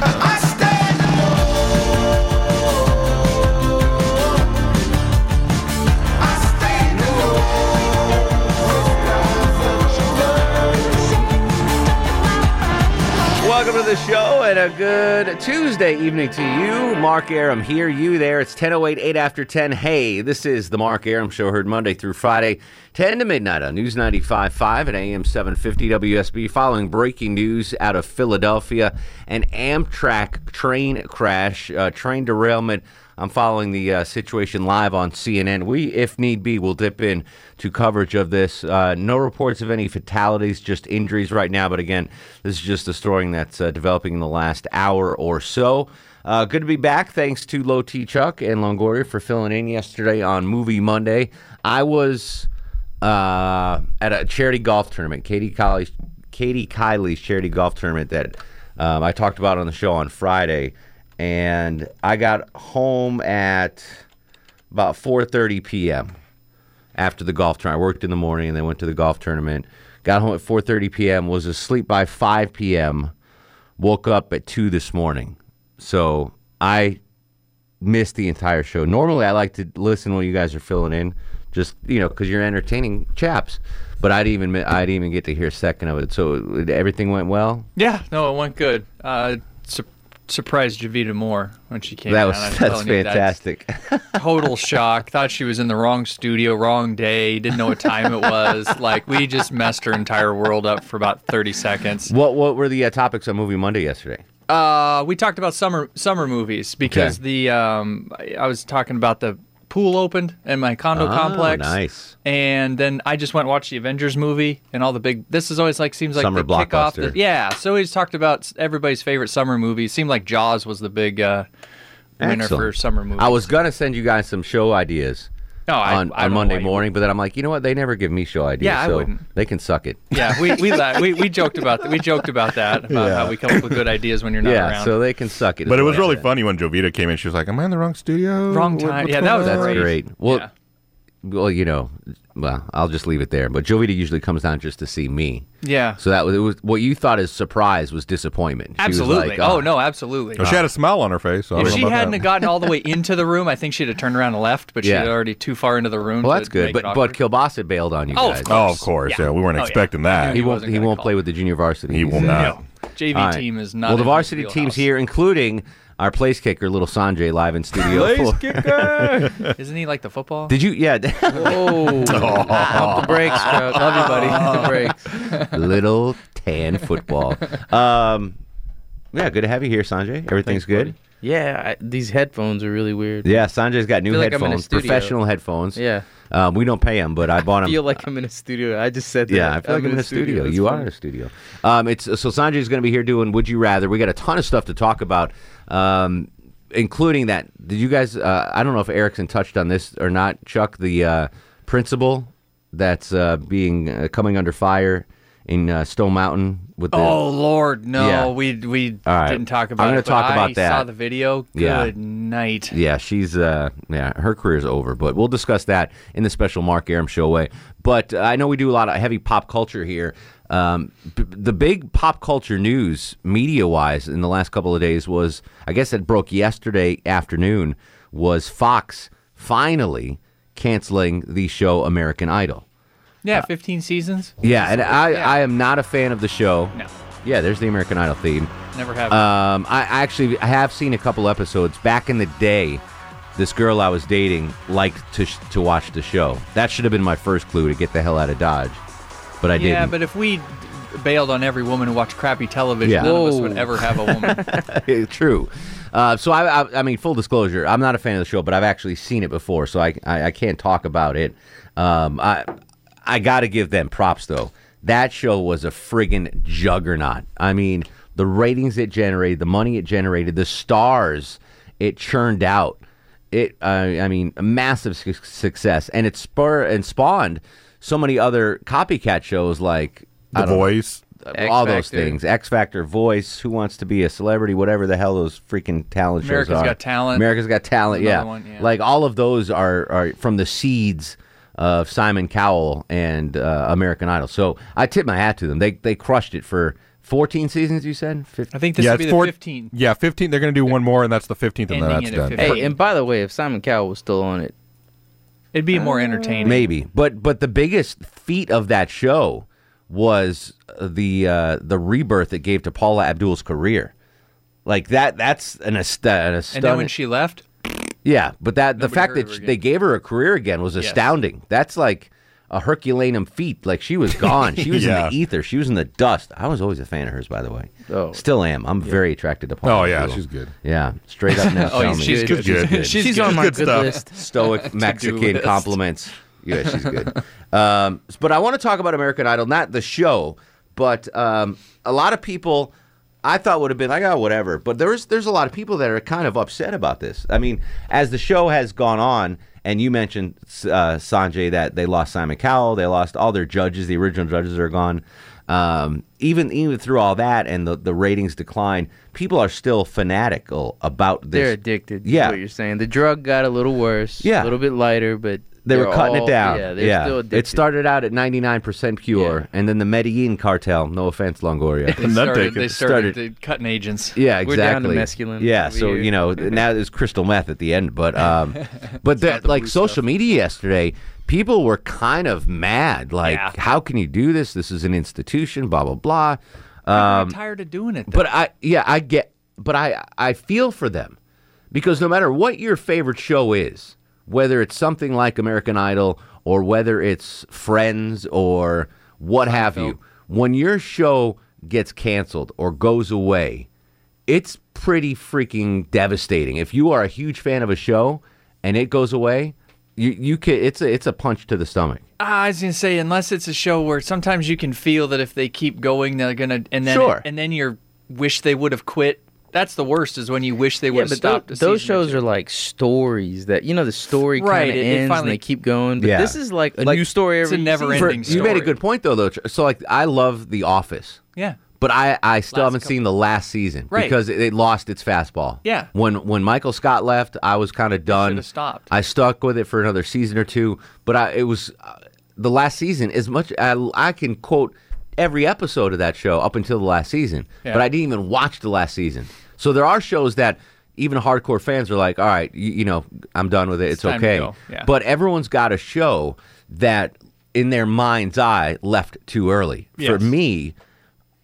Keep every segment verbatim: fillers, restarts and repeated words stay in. I stand alone. I stand alone. Welcome to the show and a good Tuesday evening to you. Mark Arum here, you there. It's ten oh eight, eight after ten. Hey, this is the Mark Arum Show, heard Monday through Friday, ten to midnight on News ninety-five point five at A M seven fifty W S B. Following breaking news out of Philadelphia, an Amtrak train crash, uh, train derailment. I'm following the uh, situation live on C N N. We, if need be, will dip in to coverage of this. Uh, no reports of any fatalities, just injuries right now. But again, this is just a story that's uh, developing in the last hour or so. Uh, good to be back. Thanks to Low T Chuck and Longoria for filling in yesterday on Movie Monday. I was... Uh, at a charity golf tournament, Katie Kiley's, Katie Kiley's charity golf tournament that um, I talked about on the show on Friday, and I got home at about four thirty p.m. after the golf tournament. I worked in the morning and then went to the golf tournament. Got home at four thirty p.m., was asleep by five p.m., woke up at two this morning. So I missed the entire show. Normally I like to listen while you guys are filling in. Just, you know, because you're entertaining chaps. But I didn't even I didn't even get to hear a second of it. So everything went well? Yeah, no, it went good. Uh, su- surprised Jovita Moore when she came that was, out. That's fantastic. That's total shock. Thought she was in the wrong studio, wrong day. Didn't know what time it was. Like, we just messed her entire world up for about thirty seconds. What What were the uh, topics on Movie Monday yesterday? Uh, we talked about summer summer movies because okay. the um, I, I was talking about the pool opened in my condo oh, complex. Nice. And then I just went and watched the Avengers movie and all the big. This is always like seems like summer the blockbuster. Kickoff. That, yeah. So we just talked about everybody's favorite summer movie. It seemed like Jaws was the big uh, winner Excellent. for summer movies. I was gonna send you guys some show ideas. No, I, on, I on Monday morning, but then I'm like, you know what? They never give me show ideas, yeah, I so wouldn't. They can suck it. Yeah, we we we, we joked about that. We joked about that about yeah. how we come up with good ideas when you're not yeah, around. Yeah, so they can suck it. But it was really funny when Jovita came in. She was like, "Am I in the wrong studio? Wrong time." What, yeah, that was that's great. great. Well, yeah. well, you know, well, I'll just leave it there. But Jovita usually comes down just to see me. Yeah. So that was it. Was what you thought as surprise was disappointment. She absolutely. Was like, oh. oh no, absolutely. Well, she had a smile on her face. So if she hadn't have gotten all the way into the room, I think she'd have turned around and left. But yeah. she'd already too far into the room. Well, that's good. But but Kilbasa bailed on you oh, guys. Of oh, of course. Yeah, yeah we weren't oh, expecting yeah. that. He, he won't. He won't play it. with the junior varsity. He will not. No. J V right. team is not. Well, the varsity team's house. here, including our place kicker, little Sanjay, live in studio. Place kicker! Isn't he like the football? Did you? Yeah. Whoa. Oh. Up the brakes, bro. Love you, buddy. Up the brakes. Little tan football. Um, yeah, good to have you here, Sanjay. Everything's Thanks, good? Buddy. Yeah, I, these headphones are really weird. Yeah, Sanjay's got new like headphones, professional headphones. Yeah. Um, we don't pay him, but I bought him. I feel like I'm in a studio. I just said that. Yeah, I feel I'm like I'm in a studio. studio. You funny. are in a studio. Um, it's so Sanjay's going to be here doing Would You Rather. We got a ton of stuff to talk about, um, including that. Did you guys, uh, I don't know if Erickson touched on this or not, Chuck, the uh, principal that's uh, being uh, coming under fire in uh, Stone Mountain. With the, oh, Lord, no. Yeah. We we right. didn't talk about I'm gonna it, talk about I that. saw the video. Good yeah. night. Yeah, she's, uh, yeah, her career's over, but we'll discuss that in the special Mark Arum Show way. But uh, I know we do a lot of heavy pop culture here. Um, b- the big pop culture news, media-wise, in the last couple of days was, I guess it broke yesterday afternoon, was Fox finally canceling the show American Idol. Yeah, fifteen seasons. Yeah, and I, yeah. I am not a fan of the show. No. Yeah, there's the American Idol theme. Never have. Um, I actually I have seen a couple episodes. Back in the day, this girl I was dating liked to sh to watch the show. That should have been my first clue to get the hell out of Dodge, but I yeah, didn't. Yeah, but if we bailed on every woman who watched crappy television, yeah. none Whoa. of us would ever have a woman. True. Uh, so I, I, I mean, full disclosure, I'm not a fan of the show, but I've actually seen it before, so I, I, I can't talk about it. Um, I, I got to give them props though. That show was a friggin' juggernaut. I mean, the ratings it generated, the money it generated, the stars it churned out. It, uh, I mean, a massive su success, and it spurred and spawned so many other copycat shows like The Voice. All those things. X Factor, Voice, Who Wants to Be a Celebrity, whatever the hell those freaking talent shows are. America's Got Talent. America's Got Talent, yeah. One, yeah. Like all of those are, are from the seeds of Simon Cowell and uh, American Idol. So I tip my hat to them. They they crushed it for fourteen seasons, you said? fifteen? I think this yeah, would be the fifteenth. Yeah, fifteen. They're going to do one more, and that's the fifteenth, and that's done. Hey, and by the way, if Simon Cowell was still on it, it'd be uh, more entertaining. Maybe. But, but the biggest feat of that show was the uh, the rebirth it gave to Paula Abdul's career, like that. That's an astounding. And then when she left, yeah, but that the fact that they gave her a career again was astounding. Yes. That's like a Herculaneum feat. Like she was gone. She was yeah. in the ether. She was in the dust. I was always a fan of hers, by the way. Oh, still am. I'm yeah. very attracted to Paula. Oh yeah, Abdul. She's good. Yeah, straight up. Now, oh, she's good. She's, good. Good. she's, she's good. on my good, good list. Stoic Mexican compliments. Yeah, she's good. Um, but I want to talk about American Idol, not the show, but um, a lot of people I thought would have been like, oh, whatever. But there's, there's a lot of people that are kind of upset about this. I mean, as the show has gone on, and you mentioned, uh, Sanjay, that they lost Simon Cowell, they lost all their judges, the original judges are gone. Um, even even through all that and the, the ratings decline, people are still fanatical about this. They're addicted to yeah. what you're saying. The drug got a little worse, yeah. a little bit lighter, but... They they're were cutting all, it down. Yeah, yeah. Still it started out at ninety-nine percent pure, yeah. and then the Medellin cartel. No offense, Longoria. They started, they started, started cutting agents. Yeah, exactly. We're down to mescaline. Yeah, so you know now there's crystal meth at the end, but um, but the, the like social stuff. media yesterday, people were kind of mad. Like, yeah. how can you do this? This is an institution. Blah blah blah. Um, I'm tired of doing it. Though. But I yeah I get, but I I feel for them, because no matter what your favorite show is. Whether it's something like American Idol or whether it's Friends or what have you, when your show gets canceled or goes away, it's pretty freaking devastating. If you are a huge fan of a show and it goes away, you you can it's a it's a punch to the stomach. I was gonna say, unless it's a show where sometimes you can feel that if they keep going, they're gonna and then sure. and then you wish they would have quit. That's the worst, is when you wish they would yeah, have stopped. Th those shows are like stories that, you know, the story kind of right, ends finally, and they keep going. But yeah. this is like a like, new story every It's a never-ending story. You made a good point, though, though. So, like, I love The Office. Yeah. But I, I still last haven't couple. seen the last season right. because it, it lost its fastball. Yeah. When when Michael Scott left, I was kind of done. Should have stopped. I stuck with it for another season or two. But I, it was uh, the last season, as much I, I can quote every episode of that show up until the last season, yeah. but I didn't even watch the last season. So there are shows that even hardcore fans are like, all right, you, you know, I'm done with it, it's, it's okay. Yeah. But everyone's got a show that in their mind's eye left too early. Yes. For me,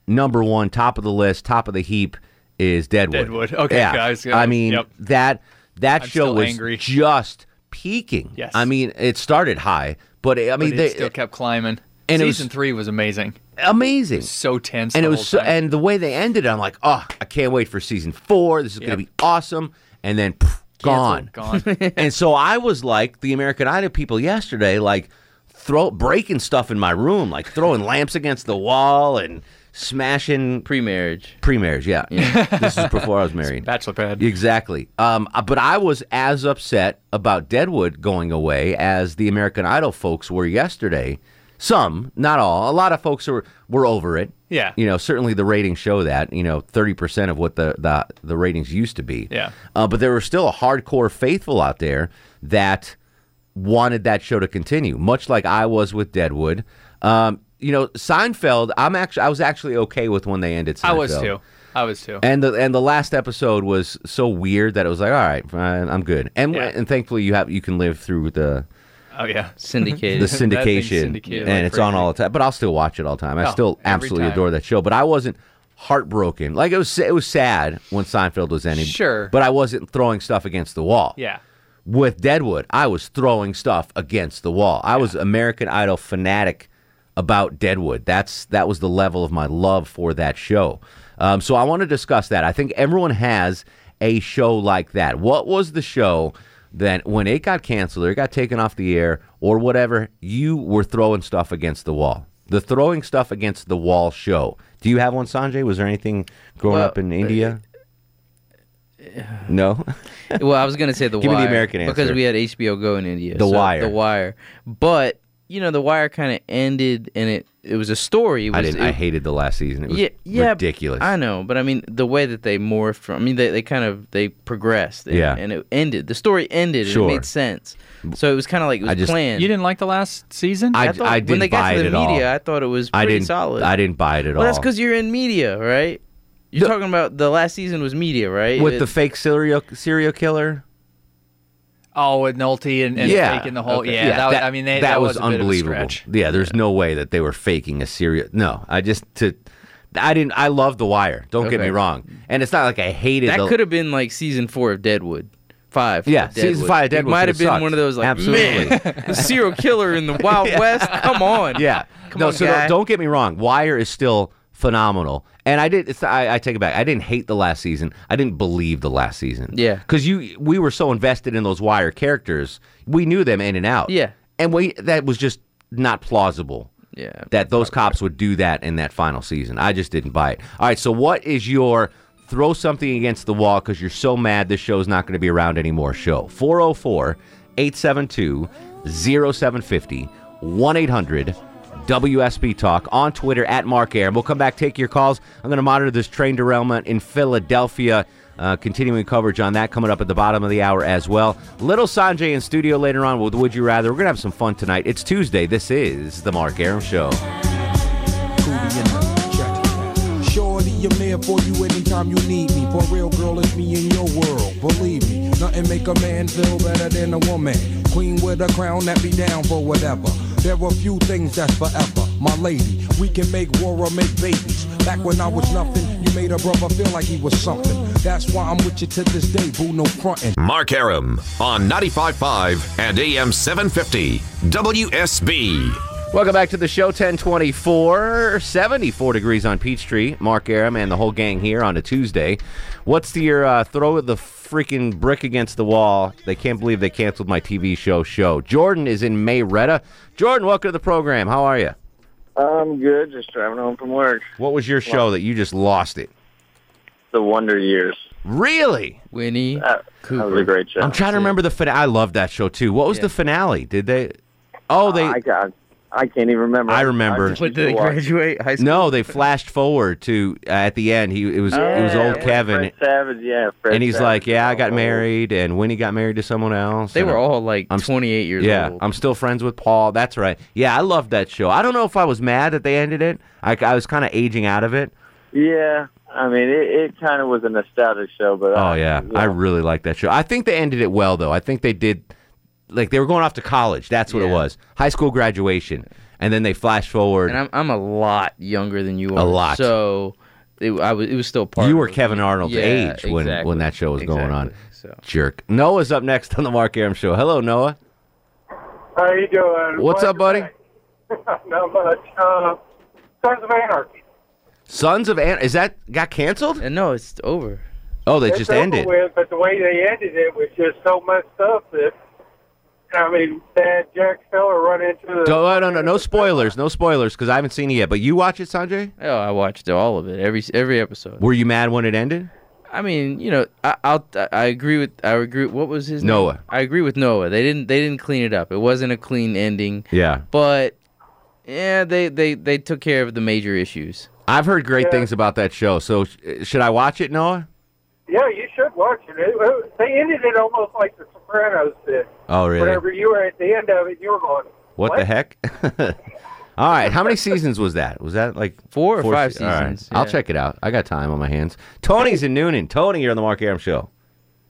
number one, top of the list, top of the heap is Deadwood. Deadwood, okay. Yeah. Guys, I mean, yep. that, that I'm show was angry. just peaking. Yes. I mean, it started high, but it, I mean, but it they still kept climbing. And Season was, three was amazing. Amazing. It was so tense. And it was so, and the way they ended, I'm like, oh, I can't wait for season four. This is yep. gonna be awesome. And then pff, gone. Gone. And so I was like the American Idol people yesterday, like throw breaking stuff in my room, like throwing lamps against the wall and smashing pre-marriage. Pre-marriage, yeah. yeah. This is before I was married. Bachelor pad. Exactly. Um but I was as upset about Deadwood going away as the American Idol folks were yesterday. Some, not all. A lot of folks were, were over it. Yeah. You know, certainly the ratings show that, you know, thirty percent of what the, the, the ratings used to be. Yeah. Uh, but there were still a hardcore faithful out there that wanted that show to continue, much like I was with Deadwood. Um, you know, Seinfeld, I'm actually, I was actually okay with when they ended Seinfeld. I was too. I was too. And the, and the last episode was so weird that it was like, all right, I'm good. And, yeah. and thankfully you have, you can live through the... Oh yeah, syndicated. The syndication, syndicated. and like it's on all the time. But I'll still watch it all the time. I oh, still absolutely adore that show. But I wasn't heartbroken. Like, it was it was sad when Seinfeld was ending. Sure. But I wasn't throwing stuff against the wall. Yeah. With Deadwood, I was throwing stuff against the wall. I yeah. was American Idol fanatic about Deadwood. That's that was the level of my love for that show. Um, so I want to discuss that. I think everyone has a show like that. What was the show that when it got canceled or it got taken off the air or whatever, you were throwing stuff against the wall? The throwing stuff against the wall show. Do you have one, Sanjay? Was there anything growing well, up in India? Uh, no? Well, I was going to say The Wire. Give me the American answer. Because we had H B O Go in India. The so Wire. The Wire. But, you know, The Wire kind of ended, and it, it was a story. It was, I, didn't, it, I hated the last season. It was yeah, yeah, ridiculous. I know, but I mean, the way that they morphed from, I mean, they, they kind of, they progressed. And, yeah. And it ended. The story ended, sure. and it made sense. So it was kind of like, it was just, planned. You didn't like the last season? I, I, thought, I didn't buy it at all. When they got to the media, all. I thought it was pretty I didn't, solid. I didn't buy it at well, all. Well, that's because you're in media, right? You're the, talking about the last season was media, right? With it, the fake serial serial killer? Oh, with Nolte and, and yeah. faking the whole... Okay. Yeah, yeah, that, that, I mean, they, that, that was, was unbelievable. Yeah, there's yeah. no way that they were faking a serial... No, I just... to. I didn't. I love The Wire. Don't okay. get me wrong. And it's not like I hated... That the, could have been like season four of Deadwood. Five. Yeah, season five of Deadwood. It might have been sucked. One of those like, absolutely. Man, the serial killer in the Wild yeah. West? Come on. Yeah. Come no, on, so guy. Don't get me wrong. Wire is still... phenomenal. And I did. It's, I, I take it back. I didn't hate the last season. I didn't believe the last season. Yeah. Because you, we were so invested in those Wire characters. We knew them in and out. Yeah. And we that was just not plausible. Yeah. That those cops would do that in that final season. I just didn't buy it. All right. So what is your throw something against the wall because you're so mad this show's not going to be around anymore show? four oh four, eight seven two, oh seven five oh, one eight hundred W S B Talk on Twitter at Mark Arum. We'll come back, take your calls. I'm going to monitor this train derailment in Philadelphia. Uh, continuing coverage on that coming up at the bottom of the hour as well. Little Sanjay in studio later on with Would You Rather. We're going to have some fun tonight. It's Tuesday. This is The Mark Arum Show. Shorty, I'm there for you anytime you need me. For real, girl, it's me in your world. Believe me, nothing make a man feel better than a woman. Queen with a crown that be down for whatever. There are few things that's forever, my lady. We can make war or make babies. Back when I was nothing, you made a brother feel like he was something. That's why I'm with you to this day, boo, no frontin'. Mark Arum on ninety-five point five and A M seven fifty W S B. Welcome back to the show, ten twenty-four, seventy-four degrees on Peachtree. Mark Arum and the whole gang here on a Tuesday. What's your uh, throw of the freaking brick against the wall? They can't believe they canceled my T V show show. Jordan is in Mayretta. Jordan, welcome to the program. How are you? I'm good. Just driving home from work. What was your show that you just lost it? The Wonder Years. Really? Winnie That, that was a great show. I'm trying to remember the finale. I loved that show, too. What was yeah. the finale? Did they? Oh, they... Uh, I, got, I can't even remember. I remember. I just, but did they graduate high school? No, they flashed forward to, uh, at the end, He it was, oh, it was yeah, old yeah, Kevin. Fred Savage, yeah. Fred and he's Savage. Like, yeah, I got married, and Winnie got married to someone else. They were all, like, I'm, twenty-eight years yeah, old. Yeah, I'm still friends with Paul. That's right. Yeah, I loved that show. I don't know if I was mad that they ended it. I, I was kind of aging out of it. Yeah. I mean, it, it kind of was a nostalgic show, but... Oh, I, yeah. yeah. I really liked that show. I think they ended it well, though. I think they did... Like, they were going off to college. That's what yeah. it was. High school graduation. And then they flash forward. And I'm, I'm a lot younger than you are. A lot. So, it, I was, it was still part You were of Kevin Arnold's yeah, age when, exactly. when that show was exactly. going on. So. Jerk. Noah's up next on the Mark Arum Show. Hello, Noah. How you doing? What's what up, buddy? Not much. Uh, Sons of Anarchy. Sons of Anarchy. Is that got canceled? And no, it's over. Oh, they it's just over ended. With, but the way they ended it was just so messed up that, I mean, Dad Jack Feller run into the... No, no, no, no spoilers, no spoilers, because I haven't seen it yet. But you watch it, Sanjay? Oh, I watched all of it, every every episode. Were you mad when it ended? I mean, you know, I I'll, I agree with I agree. What was his Noah. name? Noah. I agree with Noah. They didn't they didn't clean it up. It wasn't a clean ending. Yeah. But yeah, they they, they took care of the major issues. I've heard great yeah. things about that show. So sh- should I watch it, Noah? Yeah, you should watch it. It, it. They ended it almost like The Sopranos did. Oh, really? Whenever you were at the end of it, you were going, what, what the heck? All right, how many seasons was that? Was that like four or four five se- seasons? Right. Yeah. I'll check it out. I got time on my hands. Tony's in Noonan. Tony, you're on the Mark Arum Show.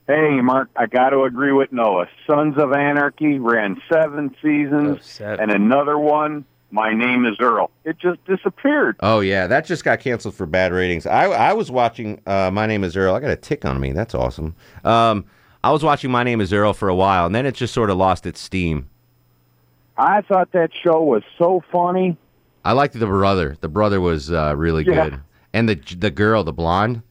Hey, Mark, I got to agree with Noah. Sons of Anarchy ran seven seasons, oh, seven. and another one My Name is Earl. It just disappeared. Oh, yeah. That just got canceled for bad ratings. I, I was watching uh, My Name is Earl. I got a tick on me. That's awesome. Um, I was watching My Name is Earl for a while, and then it just sort of lost its steam. I thought that show was so funny. I liked the brother. The brother was uh, really yeah. good. And the the girl, the blonde.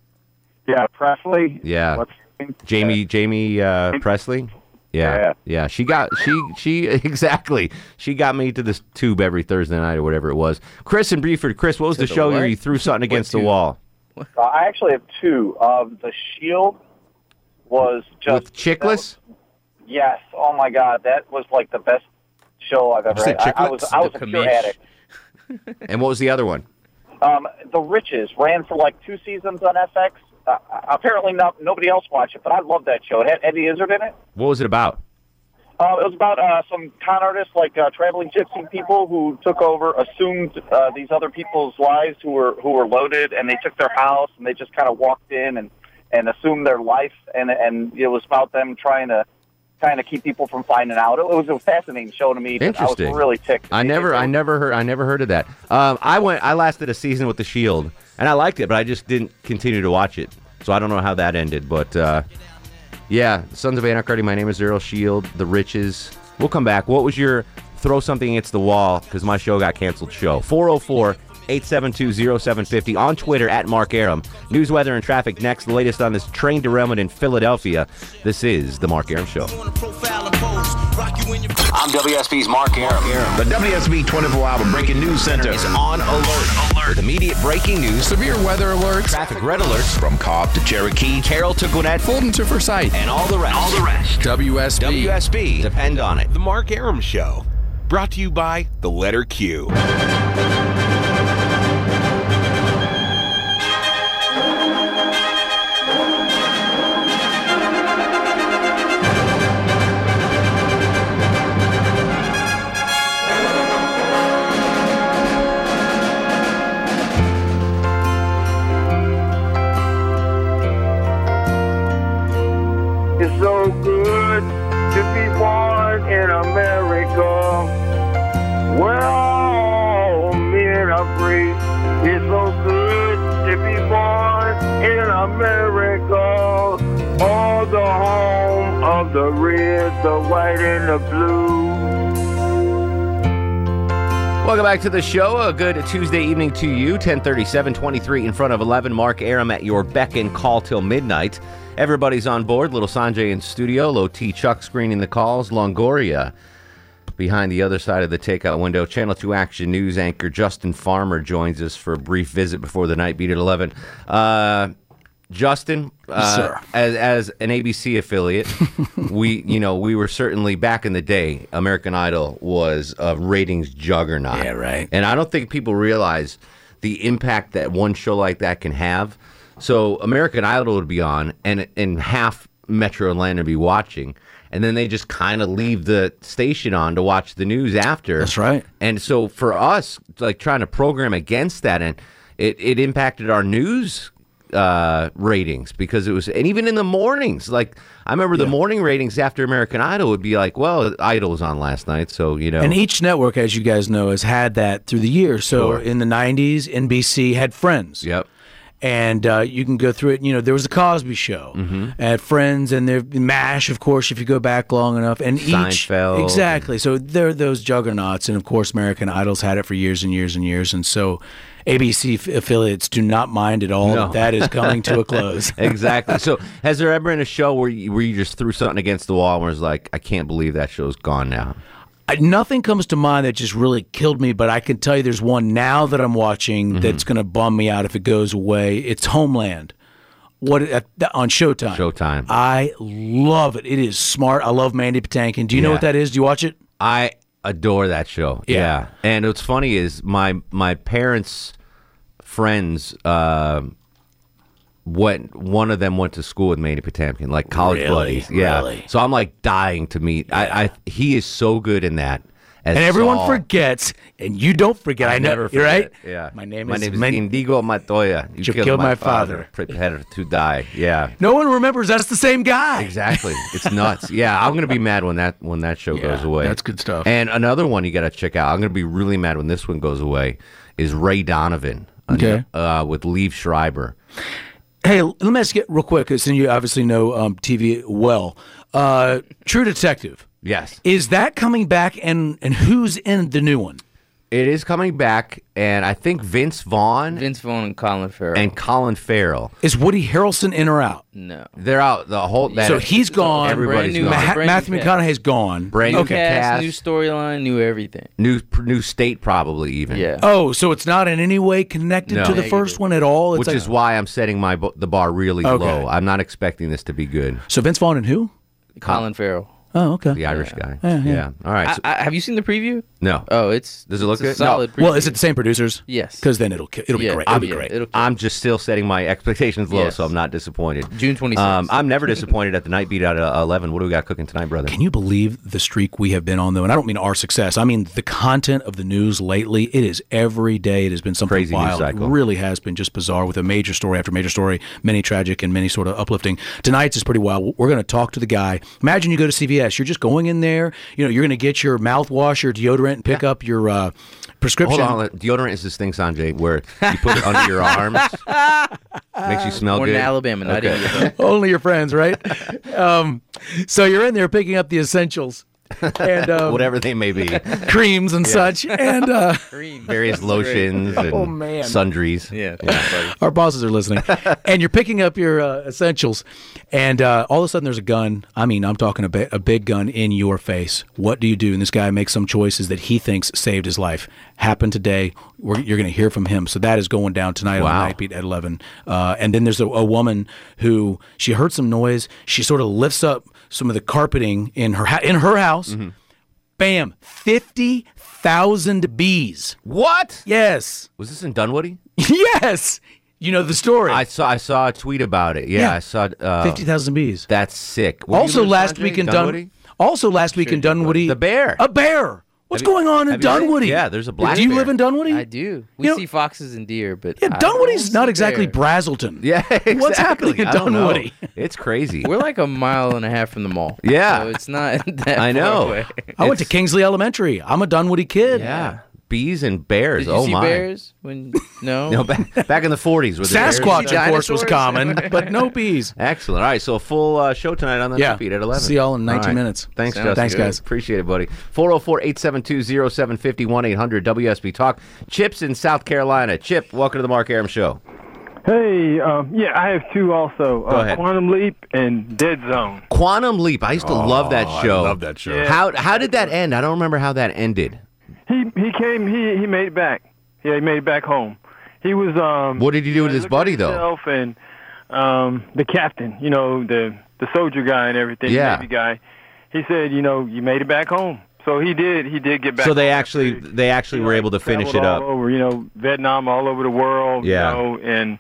Yeah, Presley. Yeah. What's her name? Jamie, yeah. Jamie uh, Presley. Yeah, yeah, yeah. She got she she exactly. She got me to this tube every Thursday night or whatever it was. Chris and Breford. Chris, what was the, the show where you threw something against the wall? Uh, I actually have two. Uh, the Shield was just with Chickless. Was, yes. Oh my God, that was like the best show I've ever had. I, I was I was the a pure addict. And what was the other one? Um, The Riches ran for like two seasons on F X. Uh, apparently not, nobody else watched it, but I loved that show. It had Eddie Izzard in it. What was it about? Uh, it was about uh, some con artists, like uh, traveling gypsy people who took over, assumed uh, these other people's lives who were who were loaded, and they took their house, and they just kind of walked in and, and assumed their life, and and it was about them trying to trying to keep people from finding out. It was a fascinating show to me. Interesting. I was really ticked. I never, I never heard, I never heard of that. Um, I went, I lasted a season with The Shield. And I liked it, but I just didn't continue to watch it. So I don't know how that ended. But, uh, yeah, Sons of Anarchy, My Name is Earl, Shield, The Riches. We'll come back. What was your throw something against the wall because my show got canceled show? four oh four, eight seven two, oh seven five oh on Twitter, at Mark Arum. News, weather, and traffic next. The latest on this train derailment in Philadelphia. This is The Mark Arum Show. I'm W S B's Mark Arum. The W S B twenty-four hour Breaking News Center is on alert. alert. With immediate breaking news, severe weather alerts, traffic red alerts, from Cobb to Cherokee, Carroll to Gwinnett, Fulton to Forsyth, and all the rest. All the rest. W S B. W S B. Depend on it. The Mark Arum Show. Brought to you by the letter Q. So good to be born in America, where all men are free. It's so good to be born in America, all the home of the red, the white, and the blue. Welcome back to the show. A good Tuesday evening to you. ten thirty-seven, twenty-three in front of eleven. Mark Arum at your beck and call till midnight. Everybody's on board. Little Sanjay in studio. Low T Chuck screening the calls. Longoria behind the other side of the takeout window. Channel two Action News anchor Justin Farmer joins us for a brief visit before the night beat at eleven. Uh, Justin, uh, as as an A B C affiliate, we you know we were certainly back in the day. American Idol was a ratings juggernaut. Yeah, right. And I don't think people realize the impact that one show like that can have. So American Idol would be on, and and half Metro Atlanta would be watching, and then they just kind of leave the station on to watch the news after. That's right. And so for us, like trying to program against that, and it it impacted our news. Uh, ratings because it was, and even in the mornings, like I remember yeah. the morning ratings after American Idol would be like, well, Idol was on last night, so you know. And each network, as you guys know, has had that through the years. So sure. In the nineties, N B C had Friends. Yep. And uh, you can go through it. You know, there was the Cosby Show, mm-hmm. at Friends, and there MASH, of course, if you go back long enough, and Seinfeld, each exactly. And so there are those juggernauts, and of course, American Idol's had it for years and years and years, and so. A B C affiliates do not mind at all. No. That is coming to a close. Exactly. So has there ever been a show where you, where you just threw something against the wall and was like, I can't believe that show's gone now? I, nothing comes to mind that just really killed me, but I can tell you there's one now that I'm watching mm-hmm. that's going to bum me out if it goes away. It's Homeland. What uh, on Showtime. Showtime. I love it. It is smart. I love Mandy Patinkin. Do you yeah. know what that is? Do you watch it? I... adore that show. Yeah. yeah. And what's funny is my my parents' friends, uh, went, one of them went to school with Mandy Patinkin, like college really? buddies. Yeah. Really? So I'm like dying to meet. Yeah. I, I he is so good in that. And everyone Saul. forgets, and you don't forget. I, I never forget. Right? Yeah. My name my is, name is Man- Indigo Montoya. You, you killed, killed my, my father. father. Prepared to die. Yeah. No one remembers that's the same guy. Exactly. It's nuts. Yeah, I'm gonna be mad when that when that show yeah, goes away. That's good stuff. And another one you gotta check out. I'm gonna be really mad when this one goes away. Is Ray Donovan? Okay. Uh, with Liev Schreiber. Hey, let me ask you real quick, because you obviously know um, T V well. Uh, True Detective. Yes. Is that coming back, and, and who's in the new one? It is coming back, and I think Vince Vaughn. Vince Vaughn and Colin Farrell. And Colin Farrell. Is Woody Harrelson in or out? No. They're out. The whole. That so is, he's gone. Everybody's new, gone. Ma- Matthew McConaughey's gone. Brand new okay. cast, new storyline, new everything. New new state probably even. Yeah. Oh, so it's not in any way connected no. to the Negative. first one at all? It's Which like, is why I'm setting my the bar really okay. low. I'm not expecting this to be good. So Vince Vaughn and who? Colin Farrell. Oh, okay. The Irish yeah. guy. Yeah, yeah. yeah. All right. So, I, I, have you seen the preview? No. Oh, it's does it look good? Solid. No. Well, is it the same producers? Yes. Because then it'll it'll yeah, be great. It'll I'm, be great. It'll I'm just still setting my expectations low, yes. so I'm not disappointed. June twenty-sixth. Um, I'm never disappointed at the night beat at uh, eleven. What do we got cooking tonight, brother? Can you believe the streak we have been on though? And I don't mean our success. I mean the content of the news lately. It is every day. It has been something crazy wild. News cycle. It really has been just bizarre with a major story after major story, many tragic and many sort of uplifting. Tonight's is pretty wild. We're going to talk to the guy. Imagine you go to C V S. You're just going in there. You know, you're going to get your mouthwash, your deodorant, and pick yeah. up your uh, prescription. Hold on, deodorant is this thing, Sanjay, where you put it under your arms, makes you smell Born good. Born in Alabama, not okay. India. Only your friends, right? um, so you're in there picking up the essentials. And um, whatever they may be, creams and yeah. such, and uh, various lotions and oh, man. sundries. Yeah, yeah. Our bosses are listening, and you're picking up your uh, essentials, and uh, all of a sudden there's a gun. I mean, I'm talking a, ba- a big gun in your face. What do you do? And this guy makes some choices that he thinks saved his life. Happened today. We're, you're going to hear from him. So that is going down tonight wow. on Night Beat at eleven. Uh, and then there's a, a woman who she heard some noise. She sort of lifts up some of the carpeting in her ha- in her house. Mm-hmm. Bam, fifty thousand bees. What? Yes. Was this in Dunwoody? Yes. You know the story. I saw I saw a tweet about it. Yeah, yeah. I saw uh, fifty thousand bees. That's sick. What also last Sanjay? week in Dunwoody. Dun- also last week sure, in Dunwoody. The bear. A bear. What's you, going on in Dunwoody? Seen, yeah, there's a black bear. Do you bear. live in Dunwoody? I do. We you know, see foxes and deer, but yeah, Dunwoody's not exactly bear. Brazelton. Yeah, exactly. What's happening in Dunwoody? It's crazy. We're like a mile and a half from the mall. Yeah, so it's not that I know. Away. I went to Kingsley Elementary. I'm a Dunwoody kid. Yeah, bees and bears. Did you oh see my. Bears? When no, no. Back, back in the forties, where Sasquatch of course was common, but no bees. Excellent. All right, so a full uh, show tonight on the yeah. Beat at eleven. See y'all in nineteen all right. minutes. Thanks, Justin. Thanks, guys. Appreciate it, buddy. four oh four, eight seven two, oh seven five oh, one eight hundred W S B Talk. Chip's in South Carolina. Chip, welcome to the Mark Arum Show. Hey, um, yeah, I have two also. Uh, Quantum Leap and Dead Zone. Quantum Leap. I used to oh, love that show. I love that show. Yeah. How how did that end? I don't remember how that ended. He he came. He he made it back. Yeah, he made it back home. He was. Um, what did he do with his buddy though? And um, the captain, you know, the the soldier guy and everything. Yeah. The Navy guy. He said, you know, you made it back home. So he did. He did get back. So home they actually they actually were able to finish it up. All over, you know, Vietnam, all over the world. Yeah. You know, and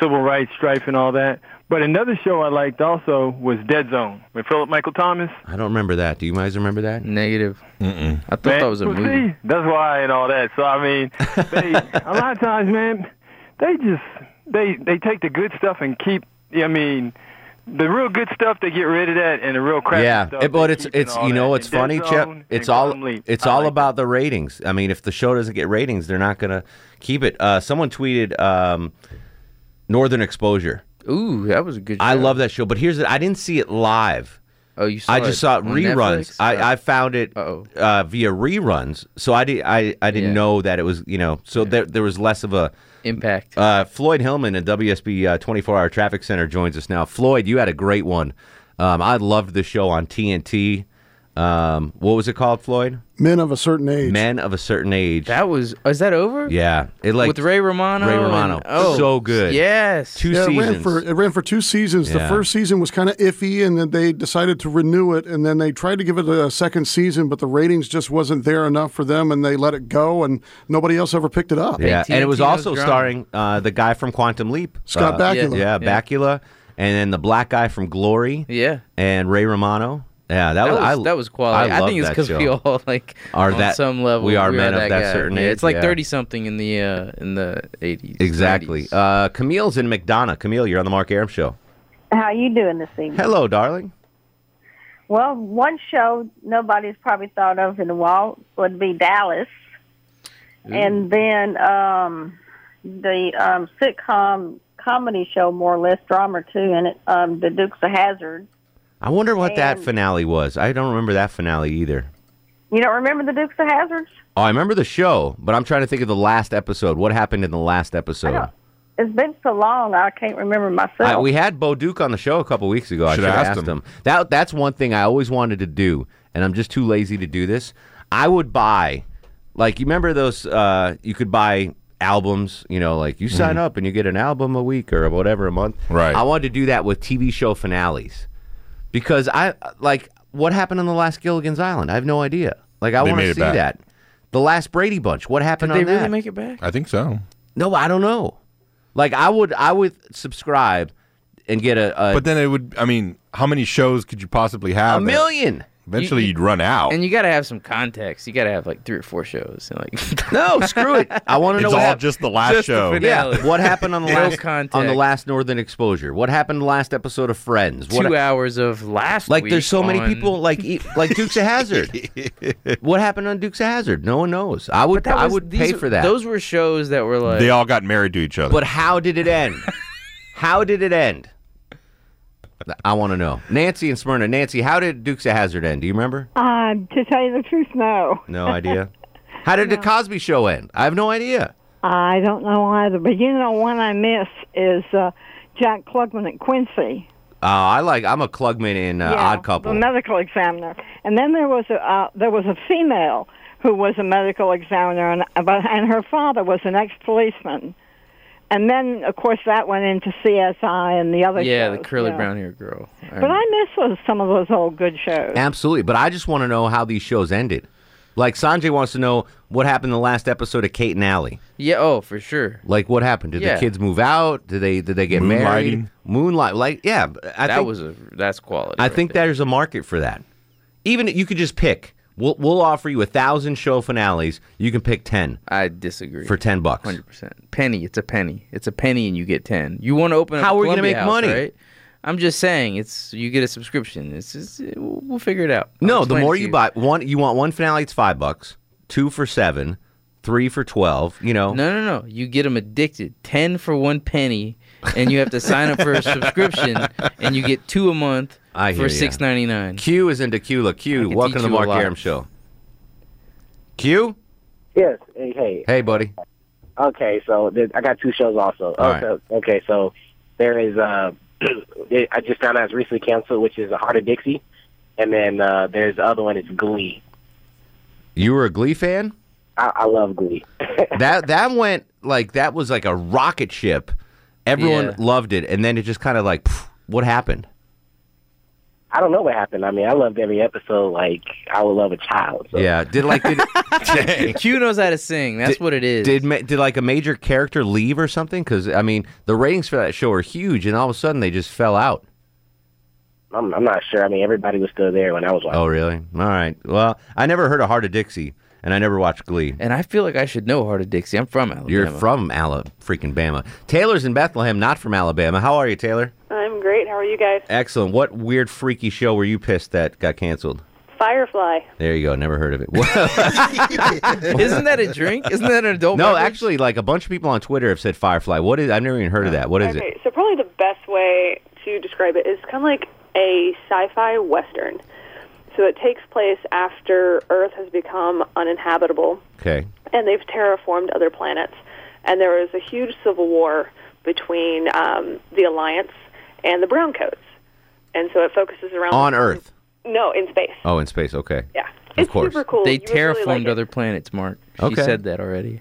civil rights strife and all that. But another show I liked also was Dead Zone with Philip Michael Thomas. I don't remember that. Do you guys remember that? Negative. Mm-mm. I thought man, that was a well, movie. See, that's why and all that. So, I mean, they, a lot of times, man, they just, they, they take the good stuff and keep, I mean, the real good stuff, they get rid of that, and the real crap yeah, stuff. Yeah, but it's, it's you know, it's funny, Chip. It's all it's all like about that. the ratings. I mean, if the show doesn't get ratings, they're not going to keep it. Uh, someone tweeted um, Northern Exposure. Ooh, that was a good show. I love that show, but here's it. I didn't see it live. Oh, you saw it? I just it saw it reruns. I, I found it uh, via reruns, so I, did, I, I didn't yeah. know that it was, you know, so yeah. there there was less of a... Impact. Uh, Floyd Hillman at W S B uh, twenty-four hour Traffic Center joins us now. Floyd, you had a great one. Um, I loved the show on T N T. Um, what was it called, Floyd? Men of a Certain Age. Men of a Certain Age. That was, is that over? Yeah. It like with Ray Romano? Ray Romano. And, oh, so good. Yes. Two yeah, seasons. It ran, for, it ran for two seasons. Yeah. The first season was kind of iffy, and then they decided to renew it, and then they tried to give it a second season, but the ratings just wasn't there enough for them, and they let it go, and nobody else ever picked it up. Yeah, and it was also starring uh, the guy from Quantum Leap. Scott Bakula. Yeah, Bakula, and then the black guy from Glory. Yeah. And Ray Romano. Yeah, that, that was, was I, that was quality. I, I think it's because we all like are on that, some level. We are we men are of that, that certain yeah, age. It's like thirty yeah. something in the uh, in the eighties. Exactly. nineties. Uh, Camille's in McDonough. Camille, you're on the Mark Arum Show. How are you doing this evening? Hello, darling. Well, one show nobody's probably thought of in a while would be Dallas, Ooh. and then um, the um, sitcom comedy show, more or less drama too, and it, um, The Dukes of Hazzard. I wonder what and that finale was. I don't remember that finale either. You don't remember The Dukes of Hazzard? Oh, I remember the show, but I'm trying to think of the last episode. What happened in the last episode? It's been so long, I can't remember myself. I, we had Bo Duke on the show a couple weeks ago. Should've I should have asked, asked him. him. That, that's one thing I always wanted to do, and I'm just too lazy to do this. I would buy, like, you remember those, uh, you could buy albums, you know, like you sign mm. up and you get an album a week or whatever, a month. Right. I wanted to do that with T V show finales. Because I, like, what happened on the last Gilligan's Island? I have no idea. Like, I want to see back. that. The last Brady Bunch, what happened Did on that? Did they really make it back? I think so. No, I don't know. Like, I would I would subscribe and get a... a but then it would, I mean, how many shows could you possibly have? A million! That? Eventually you, you, you'd run out. And you got to have some context. You got to have, like, three or four shows. And like, no, screw it. I want to know It's all happened. just the last just show. The yeah. What happened on the, last, on the last Northern Exposure? What happened the last episode of Friends? What Two ha- hours of last Like, week there's so on... many people, like e- like Dukes of Hazzard. What happened on Dukes of Hazzard? No one knows. I would, was, I would pay were, for that. Those were shows that were like... They all got married to each other. But how did it end? How did it end? I want to know. Nancy and Smyrna. Nancy, how did Dukes of Hazzard end? Do you remember? Uh, to tell you the truth, no. No idea? How did no. the Cosby Show end? I have no idea. I don't know either. But you know, one I miss is uh, Jack Klugman at Quincy. Oh, uh, I like, I'm a Klugman in uh, yeah, Odd Couple. A medical examiner. And then there was a, uh, there was a female who was a medical examiner, and, and her father was an ex-policeman. And then, of course, that went into C S I and the other yeah, shows. Yeah, the curly yeah. brown hair girl. I but I miss those, some of those old good shows. Absolutely. But I just want to know how these shows ended. Like, Sanjay wants to know what happened in the last episode of Kate and Allie. Yeah, oh, for sure. Like, what happened? Did yeah. the kids move out? Did they Did they get Moonlighting. married? Moonlight. Like, yeah. I that think, was a, that's quality. I right think there. there's a market for that. Even you could just pick. We'll we'll offer you a thousand show finales. You can pick ten. I disagree. For ten bucks, hundred percent penny. It's a penny. It's a penny, and you get ten. You want to open? How up are we going to make house, money? Right? I'm just saying. It's you get a subscription. It's just, it, we'll figure it out. I'll no, the more you, you buy one, you want one finale. It's five bucks. Two for seven. Three for twelve. You know. No, no, no. You get them addicted. Ten for one penny, and you have to sign up for a subscription, and you get two a month. I for six ninety nine. Q is into Qla. Q, welcome to the Mark Arum Show. Q? Yes. Hey. Hey, buddy. Okay, so there, I got two shows also. All okay, right. okay, so there is, uh, I just found out it's recently canceled, which is The Heart of Dixie. And then uh, there's the other one, it's Glee. You were a Glee fan? I, I love Glee. that that went, like, that was like a rocket ship. Everyone yeah. loved it. And then it just kind of like, pff, what happened? I don't know what happened. I mean, I loved every episode like I would love a child. So. Yeah, did like did, did, Q knows how to sing. That's did, what it is. Did did like a major character leave or something? Because I mean, the ratings for that show are huge, and all of a sudden they just fell out. I'm, I'm not sure. I mean, everybody was still there when I was watching. Oh, really? All right. Well, I never heard of Heart of Dixie, and I never watched Glee. And I feel like I should know Heart of Dixie. I'm from Alabama. You're from Alabama, freaking Bama. Taylor's in Bethlehem, not from Alabama. How are you, Taylor? I'm great. How are you guys? Excellent. What weird, freaky show were you pissed that got canceled? Firefly. There you go. Never heard of it. Isn't that a drink? Isn't that an adult No, beverage? Actually, like a bunch of people on Twitter have said Firefly. What is? I've never even heard of that. What is okay, it? So probably the best way to describe it is kind of like a sci-fi western. So it takes place after Earth has become uninhabitable. Okay. And they've terraformed other planets. And there was a huge civil war between um, the Alliance and the Browncoats. And so it focuses around... On the- Earth? No, in space. Oh, in space, okay. Yeah. Of it's course. Super cool. They you terraformed really like other it. planets, Mark. She okay. said that already.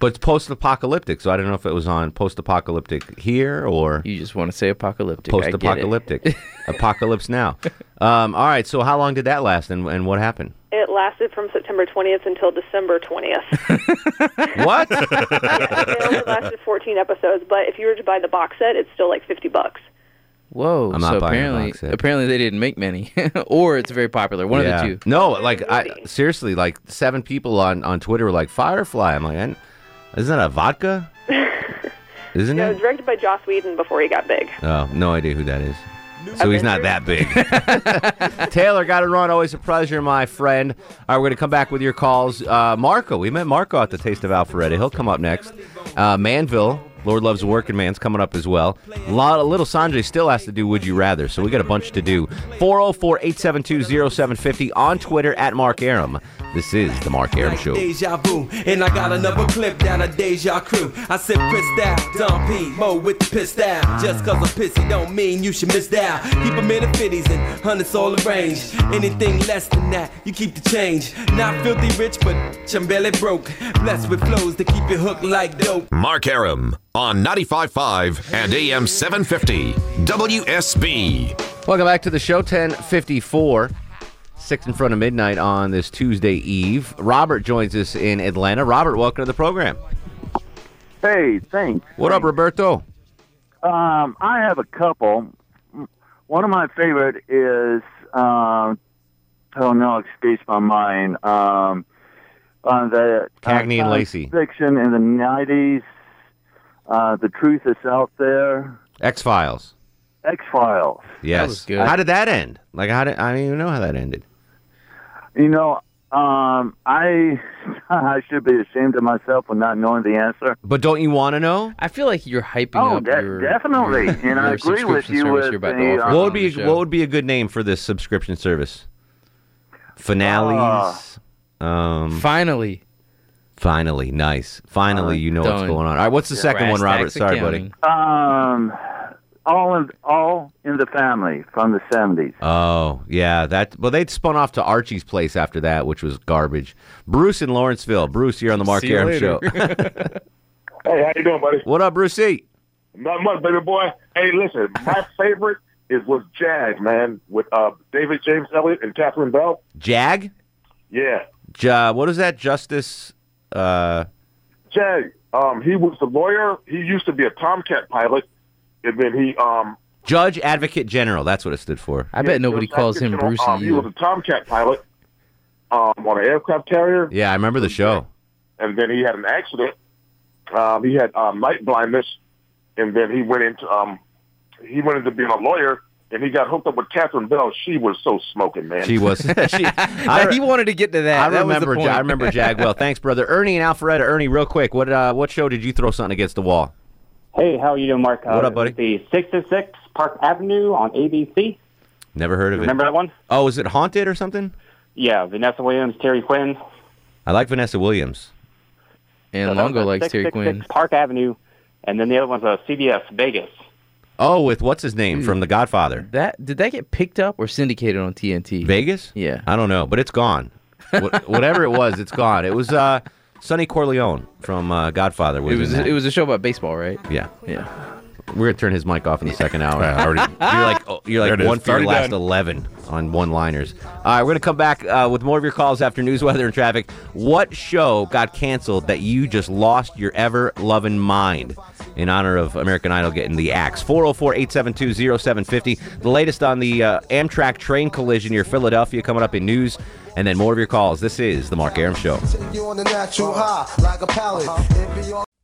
But it's post-apocalyptic, so I don't know if it was on post-apocalyptic here or... You just want to say apocalyptic. Post-apocalyptic. Apocalypse Now. Um, all right, so how long did that last, and, and what happened? It lasted from September twentieth until December twentieth. What? It only lasted fourteen episodes, but if you were to buy the box set, it's still like fifty bucks. Whoa! I'm not so buying apparently, a box set. Apparently they didn't make many, or it's very popular. One yeah. of the two. No, like I seriously, like seven people on, on Twitter were like Firefly. I'm like, isn't that a vodka? Isn't no, it? It was directed by Joss Whedon before he got big. Oh, no idea who that is. So Avengers. He's not that big. Taylor, got to run. Always a pleasure, my friend. All right, we're going to come back with your calls. Uh, Marco, we met Marco at the Taste of Alpharetta. He'll come up next. Uh, Manville. Lord Loves a Working Man's coming up as well. A lot of little Sanjay still has to do Would You Rather, so we got a bunch to do. four oh four, eight seven two, oh seven five oh on Twitter at Mark Arum. This is the Mark Arum Show. Deja vu, and I got another clip down a Deja crew. I said pissed out, dumb P, Mo with the pissed out. Just cause I'm pissy don't mean you should miss out. Keep them in the fifties and hundreds all arranged. Anything less than that, you keep the change. Not filthy rich, but I'm barely broke. Blessed with flows to keep you hooked like dope. Mark Arum. On ninety-five point five and A M seven fifty, W S B. Welcome back to the show, ten fifty-four, six in front of midnight on this Tuesday eve. Robert joins us in Atlanta. Robert, welcome to the program. Hey, thanks. What thanks. up, Roberto? Um, I have a couple. One of my favorite is, um, oh no, it escapes my mind, um, on the Cagney and Lacey fiction in the nineties. Uh, the Truth Is Out There. X-Files. X-Files. Yes. That was good. How did that end? Like, how did, I don't even know how that ended. You know, um, I I should be ashamed of myself for not knowing the answer. But don't you want to know? I feel like you're hyping oh, up de- your... Oh, definitely. Your, and I agree with you with the... Um, what, would be, what would be a good name for this subscription service? Finales? Uh, um, finally. Finally, nice. Finally, you know Done. what's going on. All right, what's the yeah. second Brass one, Robert? Sorry, accounting. buddy. Um, all in all in the family from the seventies. Oh, yeah. That well, they'd spun off to Archie's Place after that, which was garbage. Bruce in Lawrenceville. Bruce, you're on the Mark Arum Show. Hey, how you doing, buddy? What up, Brucey? Not much, baby boy. Hey, listen, my favorite is was Jag, man, with uh, David James Elliott and Catherine Bell. Jag? Yeah. Ja, what is that? Justice. Uh, Jay, um, he was the lawyer. He used to be a Tomcat pilot, and then he um, Judge Advocate General. That's what it stood for. I yeah, bet nobody calls him Bruce. Um, he was a Tomcat pilot um, on an aircraft carrier. Yeah, I remember the show. And then he had an accident. Um, he had um, night blindness, and then he went into um, he went into being a lawyer. And he got hooked up with Catherine Bell. She was so smoking, man. She was. she, I, he wanted to get to that. I that remember. I remember Jag well. Thanks, brother. Ernie and Alpharetta. Ernie, real quick. What uh, what show did you throw something against the wall? Hey, how are you doing, Mark? What uh, up, buddy? The six to six Park Avenue on A B C. Never heard of remember it. Remember that one? Oh, is it haunted or something? Yeah, Vanessa Williams, Terry Quinn. I like Vanessa Williams. And so Longo likes six, Terry six, Quinn. Six Park Avenue, and then the other one's a C B S Vegas. Oh, with what's his name from The Godfather? That did that get picked up or syndicated on T N T? Vegas? Yeah, I don't know, but it's gone. What, whatever it was, it's gone. It was uh, Sonny Corleone from uh, Godfather. Was it was it was a show about baseball, right? Yeah, yeah. We're gonna turn his mic off in the second hour. Already, you're like oh, you're like one for the last eleven on one-liners. All right, we're gonna come back uh, with more of your calls after news, weather, and traffic. What show got canceled that you just lost your ever-loving mind? In honor of American Idol getting the axe. four oh four, eight seven two, oh seven five oh. The latest on the uh, Amtrak train collision near Philadelphia coming up in news. And then more of your calls. This is The Mark Arum Show.